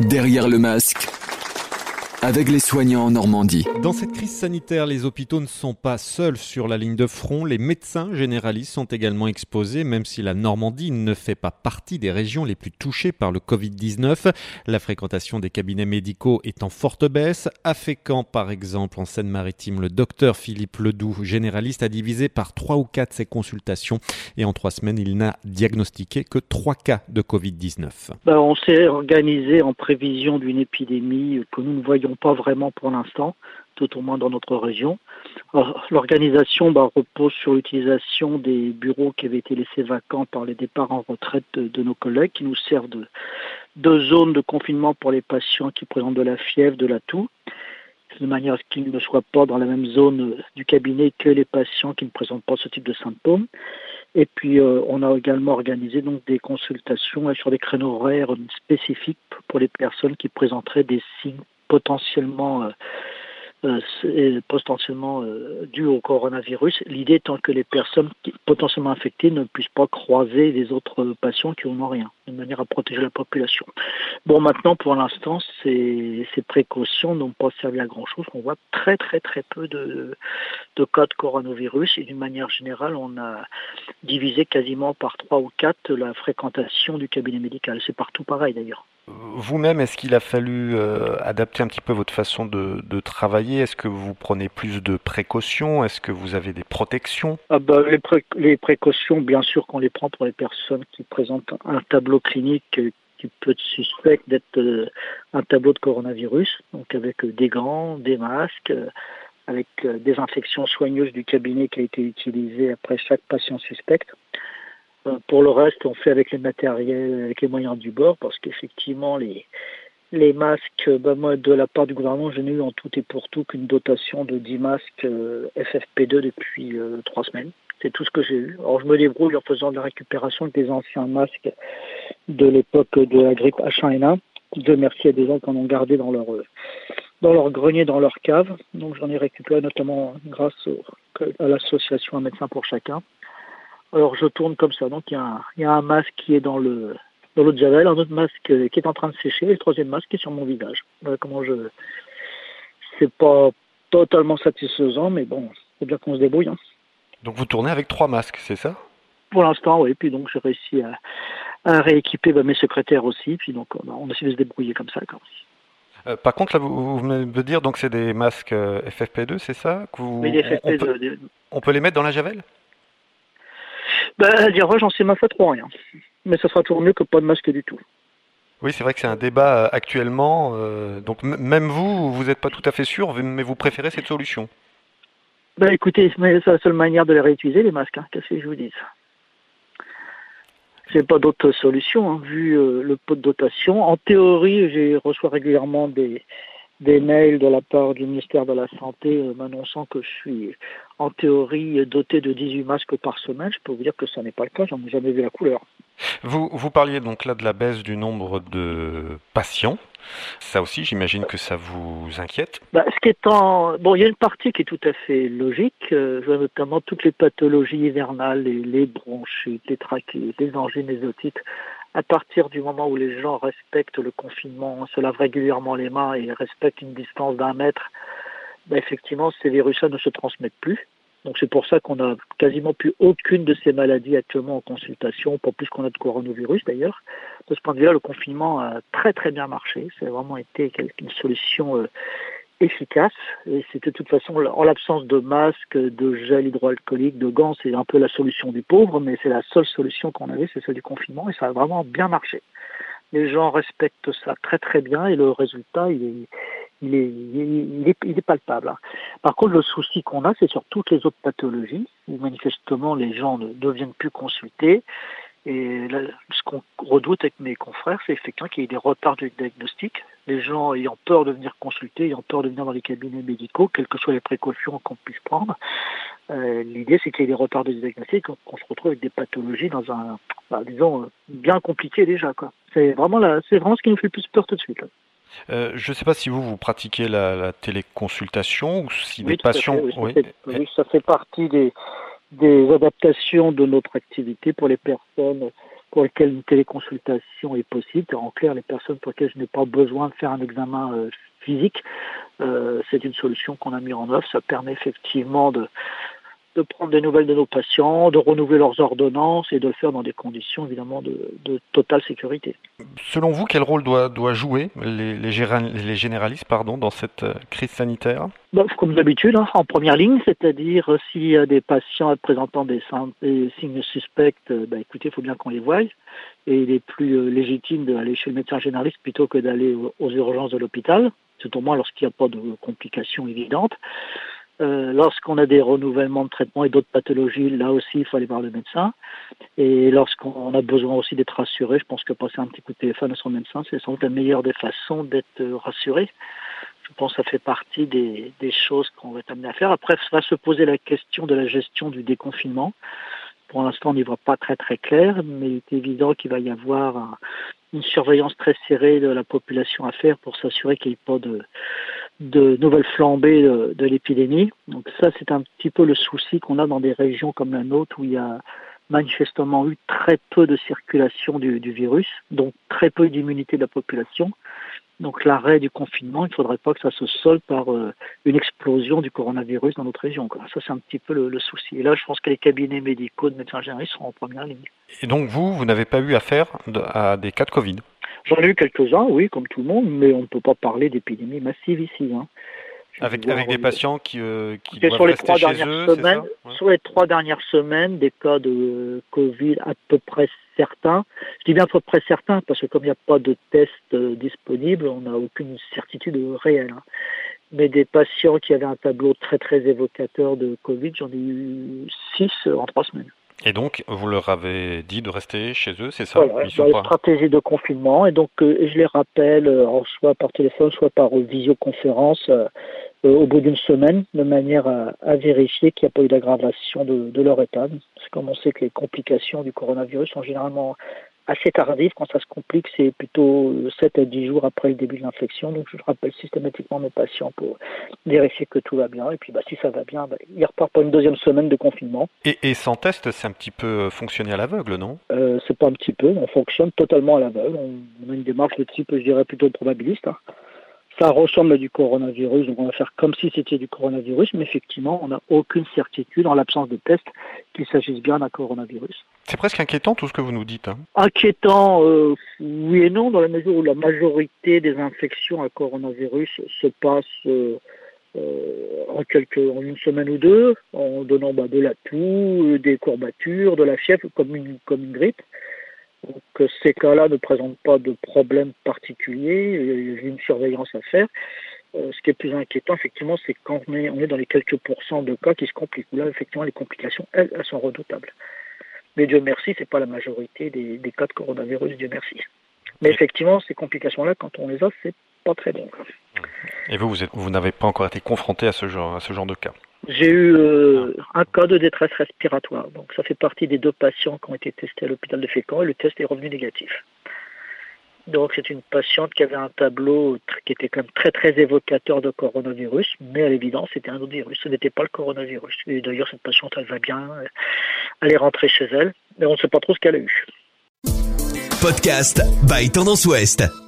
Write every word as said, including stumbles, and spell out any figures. Derrière le masque, avec les soignants en Normandie. Dans cette crise sanitaire, les hôpitaux ne sont pas seuls sur la ligne de front. Les médecins généralistes sont également exposés, même si la Normandie ne fait pas partie des régions les plus touchées par le covid dix-neuf. La fréquentation des cabinets médicaux est en forte baisse. À Fécamp, par exemple, en Seine-Maritime, le docteur Philippe Ledoux, généraliste, a divisé par trois ou quatre ses consultations. Et en trois semaines, il n'a diagnostiqué que trois cas de covid dix-neuf. Bah, on s'est organisé en prévision d'une épidémie que nous ne voyons pas vraiment pour l'instant, tout au moins dans notre région. Alors, l'organisation bah, repose sur l'utilisation des bureaux qui avaient été laissés vacants par les départs en retraite de, de nos collègues, qui nous servent de, de zone de confinement pour les patients qui présentent de la fièvre, de la toux, de manière à ce qu'ils ne soient pas dans la même zone du cabinet que les patients qui ne présentent pas ce type de symptômes. Et puis, euh, on a également organisé donc, des consultations euh, sur des créneaux horaires spécifiques pour les personnes qui présenteraient des signes potentiellement, euh, euh, potentiellement euh, dus au coronavirus. L'idée étant que les personnes potentiellement infectées ne puissent pas croiser les autres patients qui n'en ont rien, de manière à protéger la population. Bon, maintenant, pour l'instant, ces, ces précautions n'ont pas servi à grand-chose. On voit très, très, très peu de, de cas de coronavirus. Et d'une manière générale, on a divisé quasiment par trois ou quatre la fréquentation du cabinet médical. C'est partout pareil, d'ailleurs. Vous-même, est-ce qu'il a fallu euh, adapter un petit peu votre façon de, de travailler ? Est-ce que vous prenez plus de précautions ? Est-ce que vous avez des protections ? ah bah, les, pré- les précautions, bien sûr qu'on les prend pour les personnes qui présentent un tableau clinique qui peut être suspect d'être euh, un tableau de coronavirus, donc avec des gants, des masques, euh, avec euh, des infections soigneuses du cabinet qui a été utilisée après chaque patient suspect. Pour le reste, on fait avec les matériels, avec les moyens du bord, parce qu'effectivement, les, les masques, ben moi, de la part du gouvernement, je n'ai eu en tout et pour tout qu'une dotation de dix masques euh, F F P deux depuis euh, trois semaines. C'est tout ce que j'ai eu. Alors, je me débrouille en faisant de la récupération avec des anciens masques de l'époque de la grippe H un N un. Dieu merci à des gens qui en ont gardé dans leur, dans leur grenier, dans leur cave. Donc, j'en ai récupéré notamment grâce au, à l'association Un médecin pour chacun. Alors je tourne comme ça, donc il y, y a un masque qui est dans le dans l'eau de javel, un autre masque qui est en train de sécher, et le troisième masque qui est sur mon visage. Voilà comment je... C'est pas totalement satisfaisant, mais bon, c'est bien qu'on se débrouille. Hein. Donc vous tournez avec trois masques, c'est ça ? Pour l'instant, oui, puis donc j'ai réussi à, à rééquiper bah, mes secrétaires aussi, puis donc on a, on a essayé de se débrouiller comme ça. Quand même. Euh, par contre, là, vous, vous venez de dire, donc c'est des masques euh, F F P deux, c'est ça que vous... Mais les F F P deux, on peut, des... on peut les mettre dans la javel ? Ben, à dire j'en sais ma foi trop rien. Mais ça sera toujours mieux que pas de masque du tout. Oui, c'est vrai que c'est un débat actuellement. Euh, donc m- même vous, vous n'êtes pas tout à fait sûr, mais vous préférez cette solution. Ben, écoutez, mais c'est la seule manière de les réutiliser, les masques. Hein, qu'est-ce que je vous dis ? J'ai pas d'autre solution, hein, vu euh, le pot de dotation. En théorie, j'ai reçu régulièrement des... des mails de la part du ministère de la Santé euh, m'annonçant que je suis en théorie doté de dix-huit masques par semaine. Je peux vous dire que ça n'est pas le cas, j'en ai jamais vu la couleur. Vous, vous parliez donc là de la baisse du nombre de patients. Ça aussi, j'imagine que ça vous inquiète. Bah, ce qui est en... Bon, il y a une partie qui est tout à fait logique, euh, notamment toutes les pathologies hivernales, les, les bronchites, les trachéites, les angines, les otites. À partir du moment où les gens respectent le confinement, se lavent régulièrement les mains et respectent une distance d'un mètre, bah effectivement, ces virus-là ne se transmettent plus. Donc c'est pour ça qu'on n'a quasiment plus aucune de ces maladies actuellement en consultation, pas plus qu'on a de coronavirus d'ailleurs. De ce point de vue-là, le confinement a très très bien marché. Ça a vraiment été une solution euh, efficace. Et c'était de toute façon, en l'absence de masques, de gel hydroalcoolique, de gants, c'est un peu la solution du pauvre, mais c'est la seule solution qu'on avait, c'est celle du confinement, et ça a vraiment bien marché. Les gens respectent ça très très bien, et le résultat, il est, il est, il est, il est palpable. Par contre, le souci qu'on a, c'est sur toutes les autres pathologies, où manifestement les gens ne deviennent plus consultés. Et là, ce qu'on redoute avec mes confrères, c'est effectivement qu'il y ait des retards de diagnostic. Les gens ayant peur de venir consulter, ayant peur de venir dans les cabinets médicaux, quelles que soient les précautions qu'on puisse prendre, euh, l'idée c'est qu'il y ait des retards de diagnostic, qu'on, qu'on se retrouve avec des pathologies dans un, bah, disons, bien compliqué déjà, quoi. C'est vraiment la, c'est vraiment ce qui nous fait le plus peur tout de suite. Là. Euh, je ne sais pas si vous, vous pratiquez la, la téléconsultation ou si oui, des patients... Fait, oui, oui. Ça fait, oui, ça fait partie des... des adaptations de notre activité pour les personnes pour lesquelles une téléconsultation est possible. En clair, les personnes pour lesquelles je n'ai pas besoin de faire un examen euh, physique, euh, c'est une solution qu'on a mise en œuvre. Ça permet effectivement de, de prendre des nouvelles de nos patients, de renouveler leurs ordonnances et de le faire dans des conditions évidemment de, de totale sécurité. Selon vous, quel rôle doit, doit jouer les, les, géral, les généralistes pardon, dans cette crise sanitaire ? Bon, comme d'habitude, hein, en première ligne, c'est-à-dire euh, si euh, des patients présentant des, des signes suspects, euh, bah, écoutez, il faut bien qu'on les voie. Et il est plus euh, légitime d'aller chez le médecin généraliste plutôt que d'aller aux, aux urgences de l'hôpital, tout au moins lorsqu'il n'y a pas de complications évidentes. Euh, lorsqu'on a des renouvellements de traitements et d'autres pathologies, là aussi, il faut aller voir le médecin. Et lorsqu'on a besoin aussi d'être rassuré, je pense que passer un petit coup de téléphone à son médecin, c'est sans doute la meilleure des façons d'être rassuré. Je pense que ça fait partie des, des choses qu'on va être amené à faire. Après, ça va se poser la question de la gestion du déconfinement. Pour l'instant, on n'y voit pas très très clair, mais il est évident qu'il va y avoir un, une surveillance très serrée de la population à faire pour s'assurer qu'il n'y ait pas de... de nouvelles flambées de, de l'épidémie. Donc ça, c'est un petit peu le souci qu'on a dans des régions comme la nôtre où il y a manifestement eu très peu de circulation du, du virus, donc très peu d'immunité de la population. Donc l'arrêt du confinement, il ne faudrait pas que ça se solde par euh, une explosion du coronavirus dans notre région, quoi. Ça, c'est un petit peu le, le souci. Et là, je pense que les cabinets médicaux de médecins généralistes seront en première ligne. Et donc vous, vous n'avez pas eu affaire à des cas de Covid ? J'en ai eu quelques-uns, oui, comme tout le monde, mais on ne peut pas parler d'épidémie massive ici. Hein. Avec, avec des patients qui, euh, qui doivent sur les rester trois chez eux, semaines, c'est ça ouais. Sur les trois dernières semaines, des cas de Covid à peu près certains. Je dis bien à peu près certains, parce que comme il n'y a pas de test euh, disponible, on n'a aucune certitude réelle. Hein. Mais des patients qui avaient un tableau très très évocateur de Covid, j'en ai eu six euh, en trois semaines. Et donc, vous leur avez dit de rester chez eux, c'est ça ? Voilà, ils sont pas... stratégie de confinement. Et donc, euh, je les rappelle, euh, soit par téléphone, soit par euh, visioconférence, euh, euh, au bout d'une semaine, de manière à, à vérifier qu'il n'y a pas eu d'aggravation de, de leur état. Parce que comme on sait que les complications du coronavirus sont généralement assez tardives. Quand ça se complique, c'est plutôt sept à dix jours après le début de l'infection. Donc, je rappelle systématiquement mes patients pour vérifier que tout va bien. Et puis, bah, si ça va bien, bah, ils repartent pour une deuxième semaine de confinement. Et, et sans test, c'est un petit peu fonctionner à l'aveugle, non ? euh, C'est pas un petit peu. On fonctionne totalement à l'aveugle. On, on a une démarche de type, je dirais, plutôt probabiliste. Hein. Ça ressemble à du coronavirus. Donc, on va faire comme si c'était du coronavirus. Mais effectivement, on n'a aucune certitude, en l'absence de test, qu'il s'agisse bien d'un coronavirus. C'est presque inquiétant tout ce que vous nous dites. Hein. Inquiétant, euh, oui et non, dans la mesure où la majorité des infections à coronavirus se passent euh, euh, en, quelques, en une semaine ou deux, en donnant bah, de la toux, des courbatures, de la fièvre, comme une, comme une grippe. Donc ces cas-là ne présentent pas de problème particulier, il y a une surveillance à faire. Euh, ce qui est plus inquiétant, effectivement, c'est quand on est, on est dans les quelques pourcents de cas qui se compliquent. Là, effectivement, les complications, elles, elles sont redoutables. Mais Dieu merci, c'est pas la majorité des, des cas de coronavirus, Dieu merci. Mais effectivement, ces complications-là, quand on les a, c'est pas très bon. Et vous, vous, êtes, vous n'avez pas encore été confronté à ce genre, à ce genre de cas ? J'ai eu euh, un cas de détresse respiratoire. Donc ça fait partie des deux patients qui ont été testés à l'hôpital de Fécamp et le test est revenu négatif. Donc c'est une patiente qui avait un tableau qui était quand même très très évocateur de coronavirus, mais à l'évidence c'était un autre virus, ce n'était pas le coronavirus. Et d'ailleurs cette patiente elle va bien, elle est rentrée chez elle, mais on ne sait pas trop ce qu'elle a eu. Podcast by Tendance Ouest.